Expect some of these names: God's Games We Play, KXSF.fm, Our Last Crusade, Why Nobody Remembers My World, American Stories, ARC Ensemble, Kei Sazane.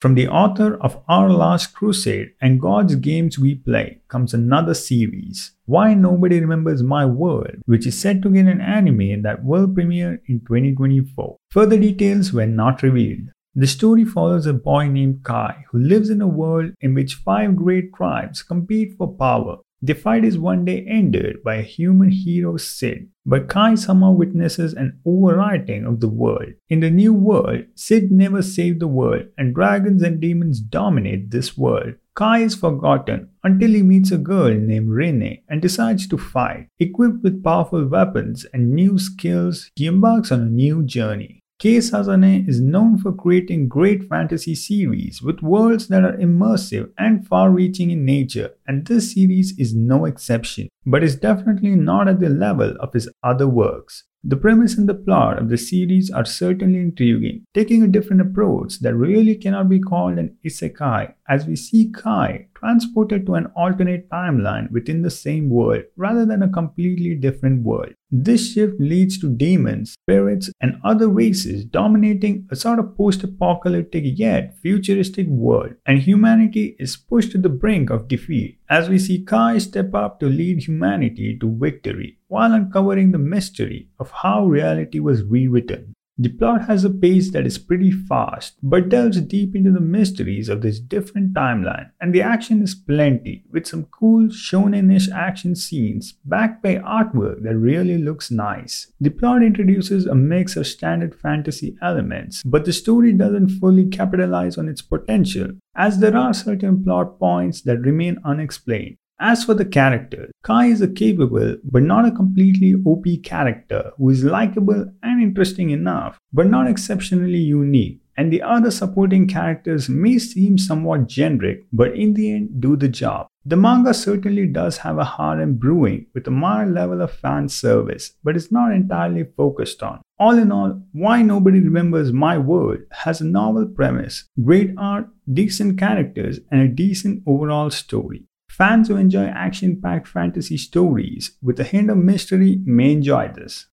From the author of Our Last Crusade and God's Games We Play comes another series, Why Nobody Remembers My World, which is set to get an anime that will premiere in 2024. Further details were not revealed. The story follows a boy named Kai who lives in a world in which 5 great tribes compete for power. The fight is one day ended by a human hero, Sid, but Kai somehow witnesses an overwriting of the world. In the new world, Sid never saved the world and dragons and demons dominate this world. Kai is forgotten until he meets a girl named Rene and decides to fight. Equipped with powerful weapons and new skills, he embarks on a new journey. Kei Sazane is known for creating great fantasy series with worlds that are immersive and far-reaching in nature, and this series is no exception, but is definitely not at the level of his other works. The premise and the plot of the series are certainly intriguing, taking a different approach that really cannot be called an isekai, as we see Kai transported to an alternate timeline within the same world rather than a completely different world. This shift leads to demons, spirits, and other races dominating a sort of post-apocalyptic yet futuristic world, and humanity is pushed to the brink of defeat as we see Kai step up to lead humanity to victory while uncovering the mystery of how reality was rewritten. The plot has a pace that is pretty fast, but delves deep into the mysteries of this different timeline, and the action is plenty, with some cool shonen-ish action scenes backed by artwork that really looks nice. The plot introduces a mix of standard fantasy elements, but the story doesn't fully capitalize on its potential, as there are certain plot points that remain unexplained. As for the characters, Kai is a capable but not a completely OP character who is likable and interesting enough but not exceptionally unique, and the other supporting characters may seem somewhat generic but in the end do the job. The manga certainly does have a heart and brewing with a mild level of fan service but is not entirely focused on. All in all, Why Nobody Remembers My World has a novel premise, great art, decent characters, and a decent overall story. Fans who enjoy action-packed fantasy stories with a hint of mystery may enjoy this.